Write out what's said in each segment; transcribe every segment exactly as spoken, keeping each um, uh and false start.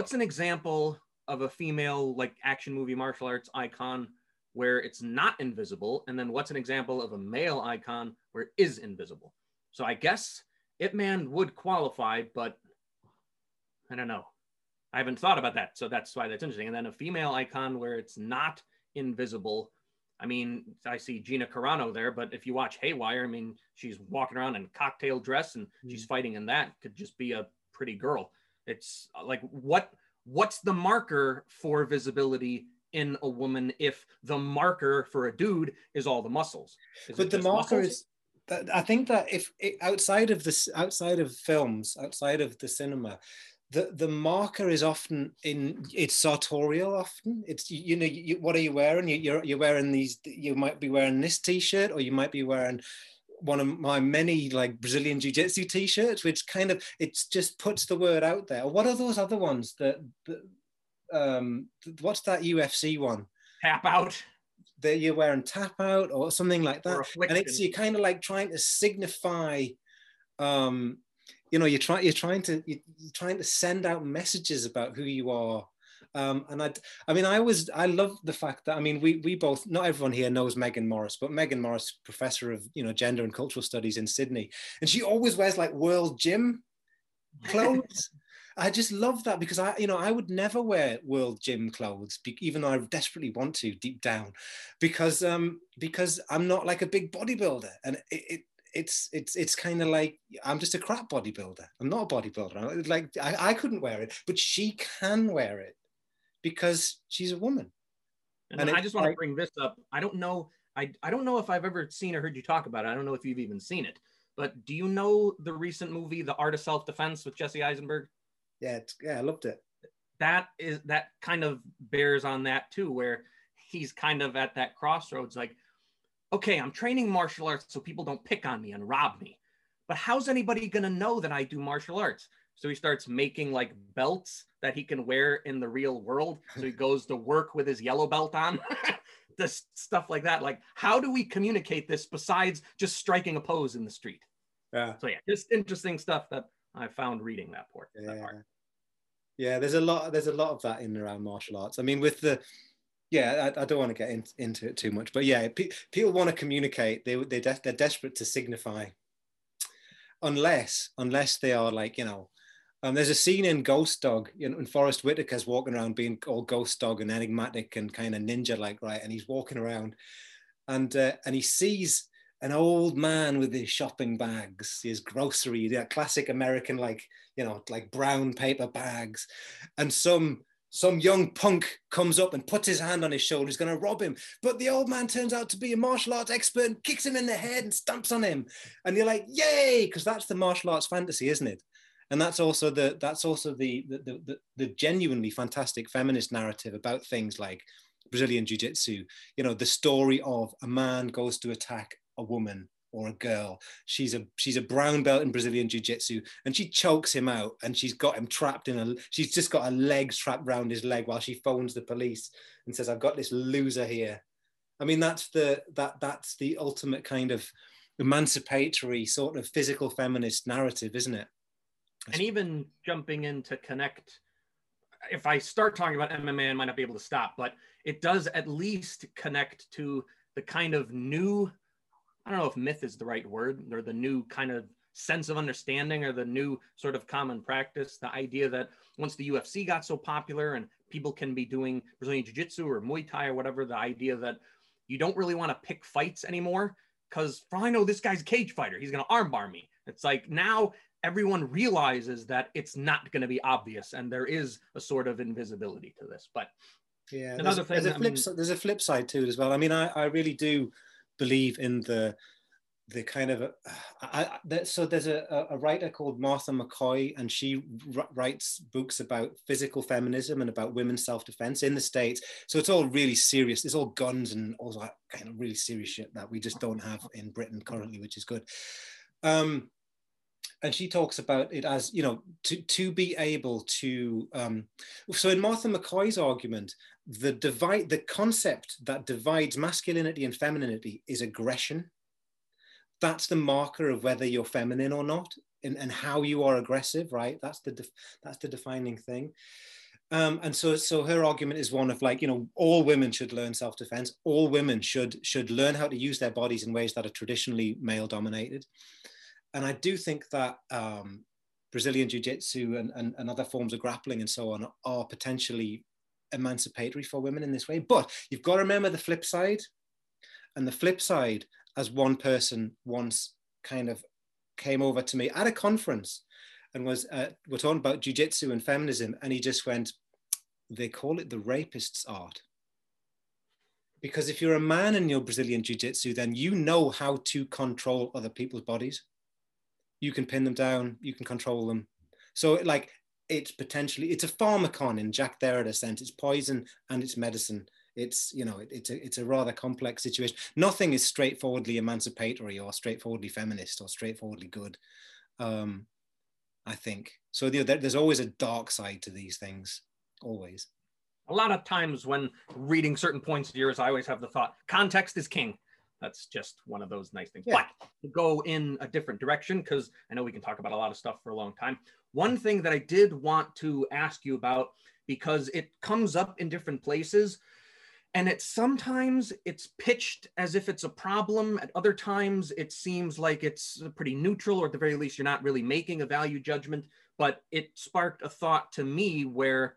what's an example of a female like action movie martial arts icon where it's not invisible? And then what's an example of a male icon where it is invisible? So I guess Ip Man would qualify, but I don't know. I haven't thought about that. So that's why that's interesting. And then a female icon where it's not invisible. I mean, I see Gina Carano there, but if you watch Haywire, I mean, she's walking around in cocktail dress and mm. she's fighting, and that could just be a pretty girl. It's like, what what's the marker for visibility in a woman if the marker for a dude is all the muscles? Is but the marker muscles? Is, that, I think that if it, outside of this, outside of films, outside of the cinema, The, the marker is often in, it's sartorial often. It's, you know, you, what are you wearing? You, you're, you're wearing these, you might be wearing this t-shirt, or you might be wearing one of my many like Brazilian jiu-jitsu t-shirts, which kind of, it just puts the word out there. What are those other ones that, that um, what's that U F C one? Tap out. That you're wearing tap out or something like that. And it's, you're kind of like trying to signify, um, you know, you're trying. You're trying to. You're trying to send out messages about who you are, um, and I. I mean, I was. I love the fact that. I mean, we we both. Not everyone here knows Megan Morris, but Megan Morris, professor of you know gender and cultural studies in Sydney, and she always wears like World Gym clothes. I just love that, because I, you know, I would never wear World Gym clothes, even though I desperately want to deep down, because um, because I'm not like a big bodybuilder, and it. it It's it's it's kind of like, I'm just a crap bodybuilder. I'm not a bodybuilder. I'm like I, I couldn't wear it, but she can wear it because she's a woman. And, and I just want like, to bring this up. I don't know. I I don't know if I've ever seen or heard you talk about it. I don't know if you've even seen it. But do you know the recent movie, The Art of Self-Defense with Jesse Eisenberg? Yeah, it's, yeah, I loved it. That is that kind of bears on that too, where he's kind of at that crossroads, like, okay, I'm training martial arts so people don't pick on me and rob me, but how's anybody gonna know that I do martial arts? So he starts making like belts that he can wear in the real world. So he goes to work with his yellow belt on, this stuff like that. Like, how do we communicate this besides just striking a pose in the street? Yeah. So yeah, just interesting stuff that I found reading that part. Yeah. That part. Yeah, there's a lot. There's a lot of that in and around martial arts. I mean, with the Yeah, I, I don't want to get in, into it too much, but yeah, pe people want to communicate. They they de they're desperate to signify, unless unless they are like you know, um, there's a scene in Ghost Dog, you know, and Forrest Whitaker's walking around being all Ghost Dog and enigmatic and kind of ninja like, right? And he's walking around, and uh, and he sees an old man with his shopping bags, his grocery, that classic American like you know like brown paper bags, and some. Some young punk comes up and puts his hand on his shoulder. He's going to rob him. But the old man turns out to be a martial arts expert and kicks him in the head and stamps on him. And you're like, yay, because that's the martial arts fantasy, isn't it? And that's also the that's also the the, the, the, the genuinely fantastic feminist narrative about things like Brazilian jiu-jitsu. You know, the story of a man goes to attack a woman or a girl. She's a she's a brown belt in Brazilian jiu-jitsu, and she chokes him out, and she's got him trapped in a. She's just got her legs trapped around his leg while she phones the police and says, "I've got this loser here." I mean, that's the that that's the ultimate kind of emancipatory sort of physical feminist narrative, isn't it? And even jumping in to connect. If I start talking about M M A, I might not be able to stop, but it does at least connect to the kind of new. I don't know if myth is the right word, or the new kind of sense of understanding, or the new sort of common practice, the idea that once the U F C got so popular and people can be doing Brazilian jiu-jitsu or Muay Thai or whatever, the idea that you don't really want to pick fights anymore because, for all I know, this guy's a cage fighter. He's going to armbar me. It's like now everyone realizes that it's not going to be obvious, and there is a sort of invisibility to this. But yeah, another there's, thing, there's, a flip, I mean, there's a flip side to it as well. I mean, I, I really do believe in the the kind of uh, I, that, so there's a, a writer called Martha McCoy, and she writes books about physical feminism and about women's self-defense in the States. So it's all really serious. It's all guns and all that kind of really serious shit that we just don't have in Britain currently, which is good. Um, and she talks about it as, you know, to, to be able to, um, so in Martha McCoy's argument, The divide, the concept that divides masculinity and femininity is aggression. That's the marker of whether you're feminine or not, and, and how you are aggressive, right? That's the, that's the defining thing. Um, and so, so her argument is one of like, you know, all women should learn self-defense. All women should should learn how to use their bodies in ways that are traditionally male-dominated. And I do think that um, Brazilian jiu-jitsu and, and, and other forms of grappling and so on are potentially emancipatory for women in this way. But you've got to remember the flip side. And the flip side, as one person once kind of came over to me at a conference and was uh, we're talking about jiu-jitsu and feminism, and he just went, they call it the rapist's art. Because if you're a man and you're Brazilian jiu-jitsu, then you know how to control other people's bodies. You can pin them down, you can control them. So like, it's potentially, it's a pharmacon in Jack Derrida's sense, it's poison and it's medicine. It's, you know, it, it's, a, it's a rather complex situation. Nothing is straightforwardly emancipatory or straightforwardly feminist or straightforwardly good, um, I think. So you know, there, there's always a dark side to these things, always. A lot of times when reading certain points of yours, I always have the thought, context is king. That's just one of those nice things. Yeah. But to go in a different direction, because I know we can talk about a lot of stuff for a long time. One thing that I did want to ask you about, because it comes up in different places, and it's sometimes it's pitched as if it's a problem. At other times, it seems like it's pretty neutral, or at the very least, you're not really making a value judgment. But it sparked a thought to me where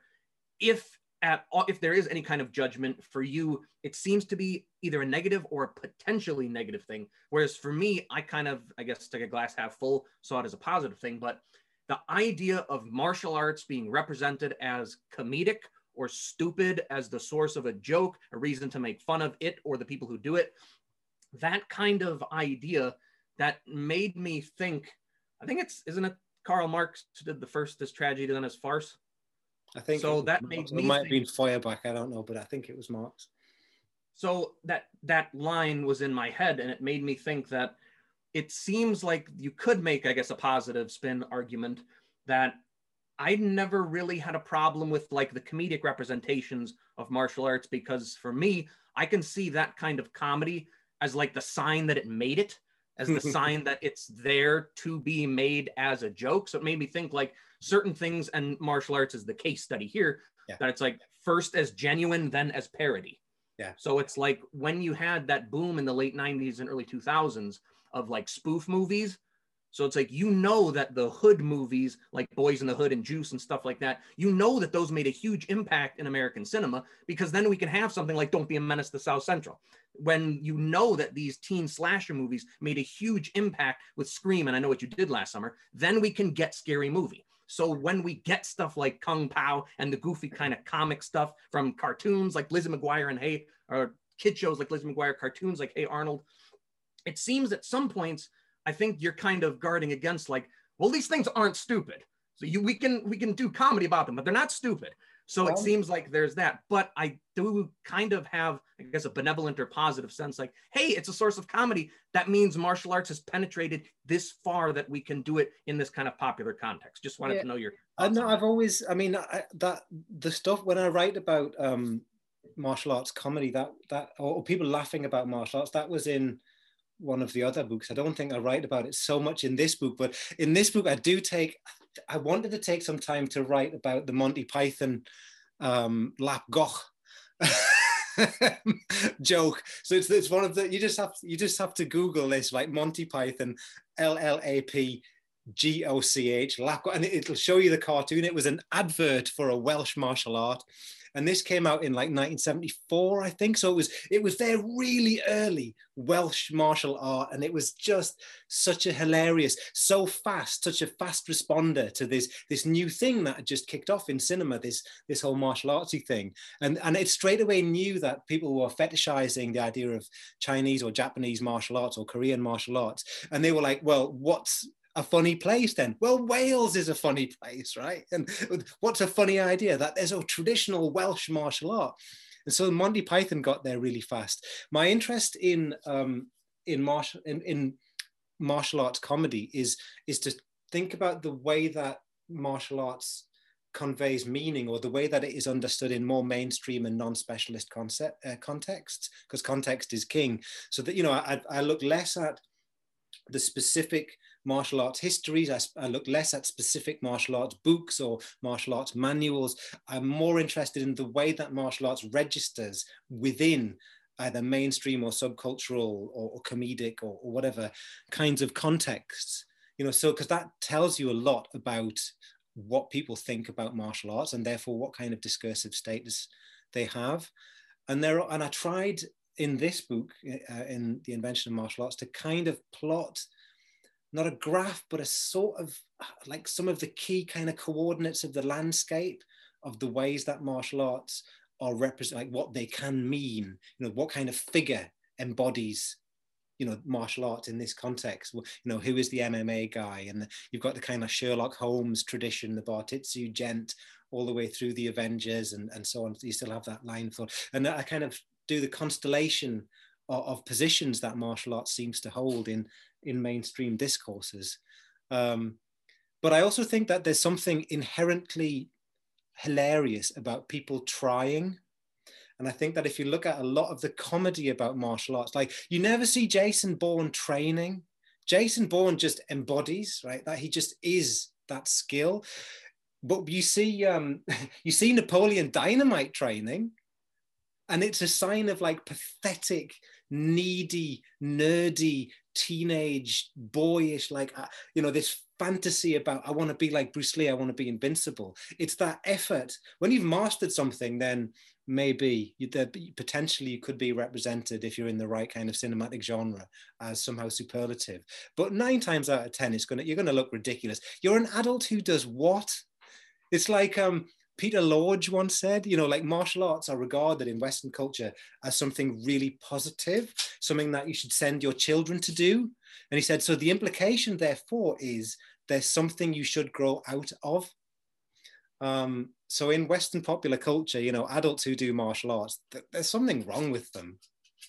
if at all, if there is any kind of judgment for you, it seems to be either a negative or a potentially negative thing. Whereas for me, I kind of, I guess, took a glass half full, saw it as a positive thing. But the idea of martial arts being represented as comedic or stupid, as the source of a joke, a reason to make fun of it or the people who do it. That kind of idea that made me think, I think it's, isn't it Karl Marx did the first as tragedy, then as farce? I think so. That made me, it might be Feuerbach, I don't know, but I think it was Marx. So that, that line was in my head, and it made me think that it seems like you could make, I guess, a positive spin argument that I'd never really had a problem with like the comedic representations of martial arts, because for me, I can see that kind of comedy as like the sign that it made it, as the sign that it's there to be made as a joke. So it made me think like certain things, and martial arts is the case study here, yeah. That it's like first as genuine, then as parody. Yeah. So it's like when you had that boom in the late nineties and early two thousands of like spoof movies. So it's like, you know that the hood movies like Boys in the Hood and Juice and stuff like that, you know that those made a huge impact in American cinema, because then we can have something like Don't Be a Menace to South Central. When you know that these teen slasher movies made a huge impact with Scream and I Know What You Did Last Summer, then we can get Scary Movie. So when we get stuff like Kung Pao and the goofy kind of comic stuff from cartoons like Lizzie McGuire and Hey, or kid shows like Lizzie McGuire, cartoons like Hey Arnold, it seems at some points, I think you're kind of guarding against like, well, these things aren't stupid. So you, we can we can do comedy about them, but they're not stupid. So well, it seems like there's that. But I do kind of have, I guess, a benevolent or positive sense like, hey, it's a source of comedy. That means martial arts has penetrated this far that we can do it in this kind of popular context. Just wanted yeah. to know your thoughts. I know, I've always, I mean, I, that the stuff when I write about um, martial arts comedy, that that or people laughing about martial arts, that was in one of the other books. I don't think I write about it so much in this book, but in this book I do take, I wanted to take some time to write about the Monty Python um, Llap-Goch joke. So it's, it's one of the, you just have you just have to Google this, like Monty Python, L L A P G O C H, Llap-Goch, and it'll show you the cartoon. It was an advert for a Welsh martial art. And this came out in like nineteen seventy-four, I think. So it was it was their really early Welsh martial art. And it was just such a hilarious, so fast, such a fast responder to this, this new thing that had just kicked off in cinema, this, this whole martial artsy thing. And, and it straight away knew that people were fetishizing the idea of Chinese or Japanese martial arts or Korean martial arts. And they were like, well, what's a funny place then? Well, Wales is a funny place, right? And what's a funny idea? That there's a traditional Welsh martial art. And so Monty Python got there really fast. My interest in um, in, martial, in, in martial arts comedy is, is to think about the way that martial arts conveys meaning, or the way that it is understood in more mainstream and non-specialist concept, uh, contexts, because context is king. So that, you know, I, I look less at the specific martial arts histories. I, I look less at specific martial arts books or martial arts manuals. I'm more interested in the way that martial arts registers within either mainstream or subcultural or, or comedic or, or whatever kinds of contexts, you know, so because that tells you a lot about what people think about martial arts and therefore what kind of discursive status they have. And there are, and I tried in this book, uh, in The Invention of Martial Arts, to kind of plot, not a graph, but a sort of like some of the key kind of coordinates of the landscape of the ways that martial arts are represent, like what they can mean, you know, what kind of figure embodies, you know, martial arts in this context. You know, who is the M M A guy? And the, you've got the kind of Sherlock Holmes tradition, the Bartitsu gent, all the way through the Avengers and, and so on. You still have that line for, and I kind of do the constellation of, of positions that martial arts seems to hold in, in mainstream discourses. Um, but I also think that there's something inherently hilarious about people trying. And I think that if you look at a lot of the comedy about martial arts, like you never see Jason Bourne training. Jason Bourne just embodies, right? That he just is that skill. But you see, um, you see Napoleon Dynamite training, and it's a sign of like pathetic, needy, nerdy, teenage, boyish, like, uh, you know, this fantasy about, I want to be like Bruce Lee, I want to be invincible. It's that effort. When you've mastered something, then maybe you, there, potentially you could be represented, if you're in the right kind of cinematic genre, as somehow superlative. But nine times out of ten, it's gonna, you're going to look ridiculous. You're an adult who does what? It's like um, Peter Lorge once said, you know, like martial arts are regarded in Western culture as something really positive, something that you should send your children to do. And he said, so the implication, therefore, is there's something you should grow out of. Um, so in Western popular culture, you know, adults who do martial arts, th- there's something wrong with them.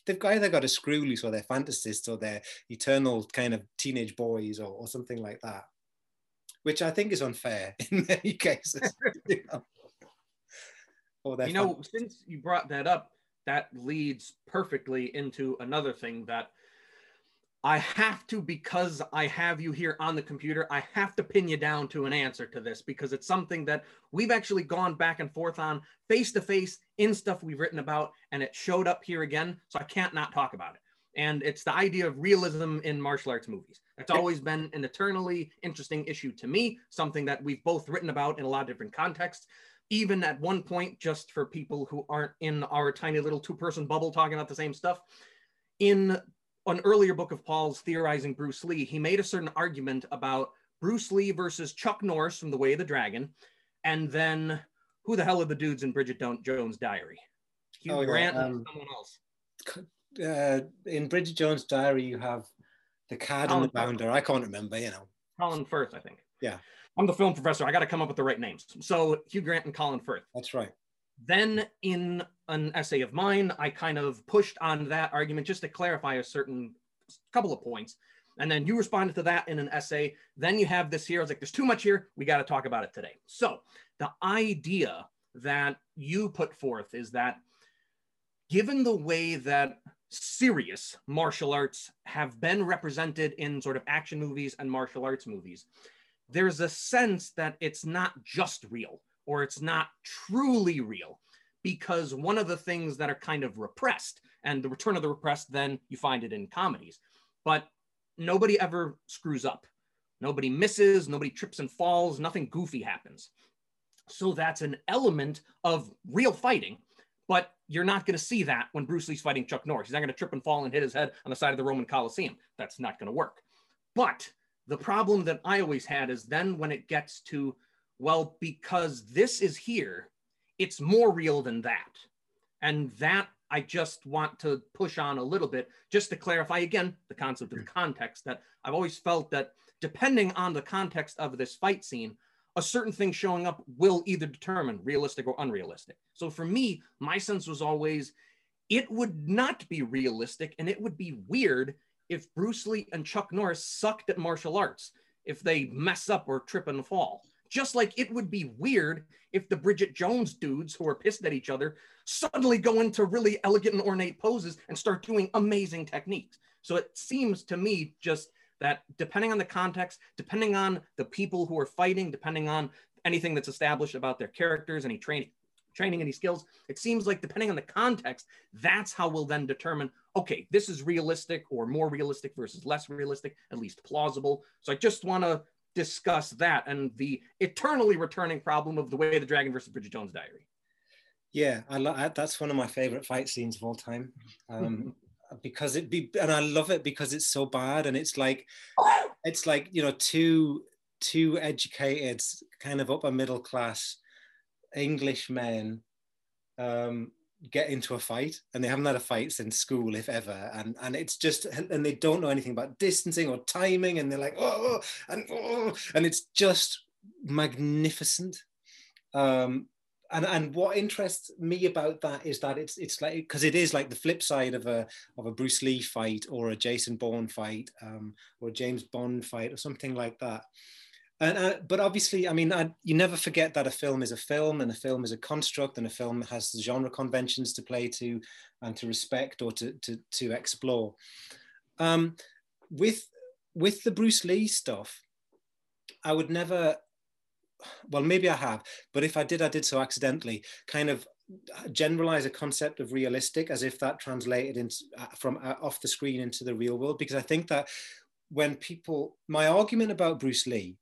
They've either got a screw loose or they're fantasists or they're eternal kind of teenage boys or, or something like that, which I think is unfair in many cases. You know, or you know since you brought that up, that leads perfectly into another thing that I have to, because I have you here on the computer, I have to pin you down to an answer to this, because it's something that we've actually gone back and forth on face-to-face in stuff we've written about, and it showed up here again, so I can't not talk about it. And it's the idea of realism in martial arts movies. That's always been an eternally interesting issue to me, something that we've both written about in a lot of different contexts. Even at one point, just for people who aren't in our tiny little two-person bubble talking about the same stuff, in an earlier book of Paul's theorizing Bruce Lee, he made a certain argument about Bruce Lee versus Chuck Norris from The Way of the Dragon, and then who the hell are the dudes in Bridget Jones' Diary? Hugh oh, Grant yeah, um... and someone else. Uh, in Bridget Jones' Diary, you have the cad Colin and the bounder. Firth. I can't remember, you know. Colin Firth, I think. Yeah. I'm the film professor. I got to come up with the right names. So Hugh Grant and Colin Firth. That's right. Then in an essay of mine, I kind of pushed on that argument just to clarify a certain couple of points. And then you responded to that in an essay. Then you have this here. I was like, there's too much here. We got to talk about it today. So the idea that you put forth is that given the way that serious martial arts have been represented in sort of action movies and martial arts movies, there's a sense that it's not just real, or it's not truly real, because one of the things that are kind of repressed, and the return of the repressed, then you find it in comedies, but nobody ever screws up. Nobody misses, nobody trips and falls, nothing goofy happens. So that's an element of real fighting, but you're not going to see that when Bruce Lee's fighting Chuck Norris. He's not going to trip and fall and hit his head on the side of the Roman Colosseum. That's not going to work. But the problem that I always had is then when it gets to, well, because this is here, it's more real than that. And that I just want to push on a little bit, just to clarify again, the concept of the context, that I've always felt that depending on the context of this fight scene, a certain thing showing up will either determine realistic or unrealistic. So for me, my sense was always, it would not be realistic and it would be weird if Bruce Lee and Chuck Norris sucked at martial arts, if they mess up or trip and fall. Just like it would be weird if the Bridget Jones dudes who are pissed at each other suddenly go into really elegant and ornate poses and start doing amazing techniques. So it seems to me just that depending on the context, depending on the people who are fighting, depending on anything that's established about their characters, any training, training any skills, it seems like depending on the context, that's how we'll then determine, okay, this is realistic or more realistic versus less realistic, at least plausible. So I just want to discuss that and the eternally returning problem of The Way of the Dragon versus Bridget Jones' Diary. Yeah, I lo- I, that's one of my favorite fight scenes of all time. Um, because it be, and I love it because it's so bad, and it's like, it's like, you know, two, two educated kind of upper middle class English men um, get into a fight, and they haven't had a fight since school, if ever, and and it's just, and they don't know anything about distancing or timing, and they're like, oh, and oh, and it's just magnificent. Um, And and what interests me about that is that it's it's like, because it is like the flip side of a of a Bruce Lee fight or a Jason Bourne fight um, or a James Bond fight or something like that. And I, but obviously, I mean, I, you never forget that a film is a film, and a film is a construct, and a film has the genre conventions to play to and to respect or to to to explore. Um, with with the Bruce Lee stuff, I would never. Well, maybe I have, but if I did, I did so accidentally, kind of generalize a concept of realistic as if that translated into, from uh, off the screen into the real world, because I think that when people, my argument about Bruce Lee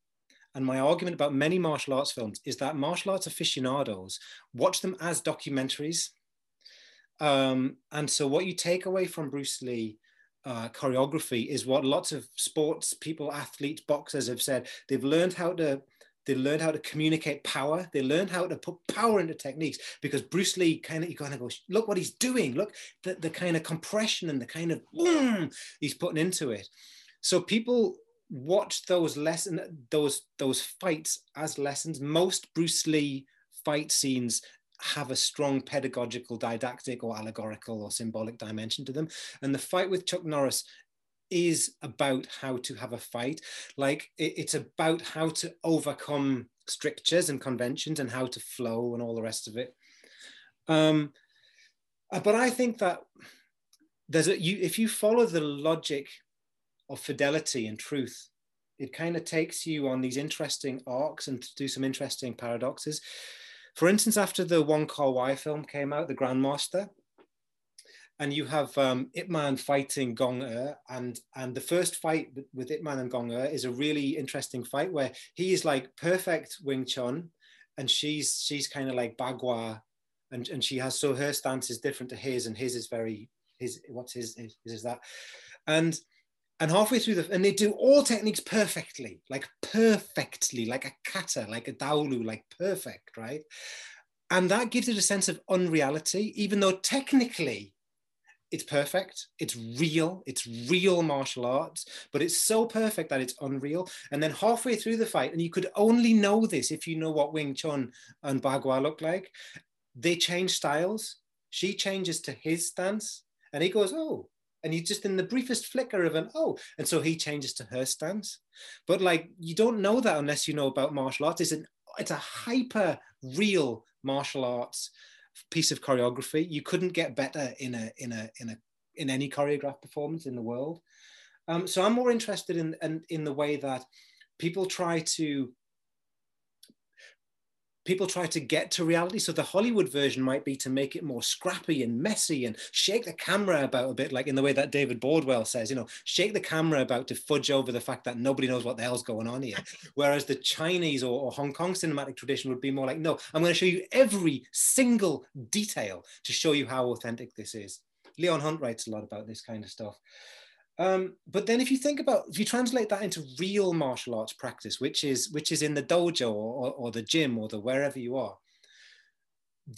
and my argument about many martial arts films is that martial arts aficionados watch them as documentaries. Um, and so what you take away from Bruce Lee Uh, choreography is what lots of sports people, athletes, boxers have said. They've learned how to They learned how to communicate power. They learned how to put power into techniques, because Bruce Lee kind of, you kind of go, look what he's doing. Look, the, the kind of compression and the kind of boom he's putting into it. So people watch those lesson, those, those fights as lessons. Most Bruce Lee fight scenes have a strong pedagogical, didactic or allegorical or symbolic dimension to them. And the fight with Chuck Norris is about how to have a fight. Like it, it's about how to overcome strictures and conventions and how to flow and all the rest of it. Um, but I think that there's a, you, if you follow the logic of fidelity and truth, it kind of takes you on these interesting arcs and to do some interesting paradoxes. For instance, after the Wong Kar-wai film came out, The Grandmaster, and you have um, Ip Man fighting Gong Er, and, and the first fight with Ip Man and Gong Er is a really interesting fight where he is like perfect Wing Chun, and she's she's kind of like Bagua, and, and she has, so her stance is different to his, and his is very, his what's his, his is that. And and halfway through, the and they do all techniques perfectly, like perfectly, like a kata, like a daolu, like perfect, right? And that gives it a sense of unreality, even though technically, it's perfect, it's real, it's real martial arts, but it's so perfect that it's unreal. And then halfway through the fight, and you could only know this if you know what Wing Chun and Bagua look like, they change styles. She changes to his stance, and he goes, oh, and he's just in the briefest flicker of an, oh, and so he changes to her stance. But like, you don't know that unless you know about martial arts. It's, an, it's a hyper real martial arts piece of choreography. You couldn't get better in a in a in a in any choreographed performance in the world. Um, so I'm more interested in, in in the way that people try to people try to get to reality. So the Hollywood version might be to make it more scrappy and messy and shake the camera about a bit, like in the way that David Bordwell says, you know, shake the camera about to fudge over the fact that nobody knows what the hell's going on here. Whereas the Chinese or, or Hong Kong cinematic tradition would be more like, no, I'm going to show you every single detail to show you how authentic this is. Leon Hunt writes a lot about this kind of stuff. Um, but then if you think about, if you translate that into real martial arts practice, which is which is in the dojo or, or, or the gym or the wherever you are,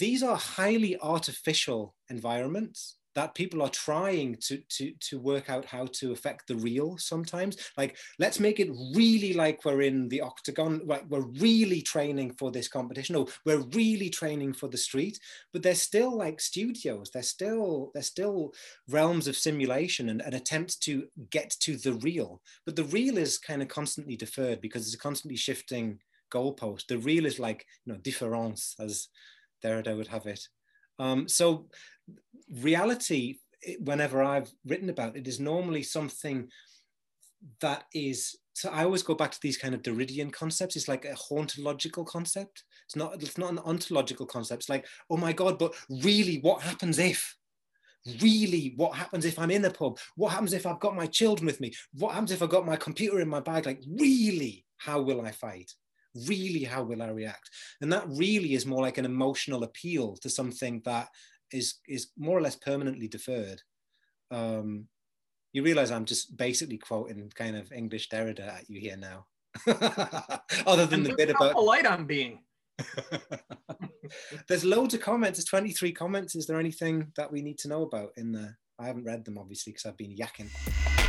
these are highly artificial environments that people are trying to, to, to work out how to affect the real sometimes. Like, let's make it really like we're in the octagon, like we're really training for this competition, or we're really training for the street, but they're still like studios, they're still, they're still realms of simulation and an attempt to get to the real. But the real is kind of constantly deferred because it's a constantly shifting goalpost. The real is like, you know, difference, as Derrida would have it. Um, so reality, whenever I've written about it, is normally something that is, so I always go back to these kind of Derridian concepts. It's like a hauntological concept. It's not, it's not an ontological concept. It's like, oh my God, but really what happens if? Really, what happens if I'm in a pub? What happens if I've got my children with me? What happens if I've got my computer in my bag? Like, really, how will I fight? Really, how will I react? And that really is more like an emotional appeal to something that is, is more or less permanently deferred. Um, you realize I'm just basically quoting kind of English Derrida at you here now. Other than and the bit about... how polite I'm being. There's loads of comments. There's twenty-three comments. Is there anything that we need to know about in there? I haven't read them, obviously, because I've been yakking.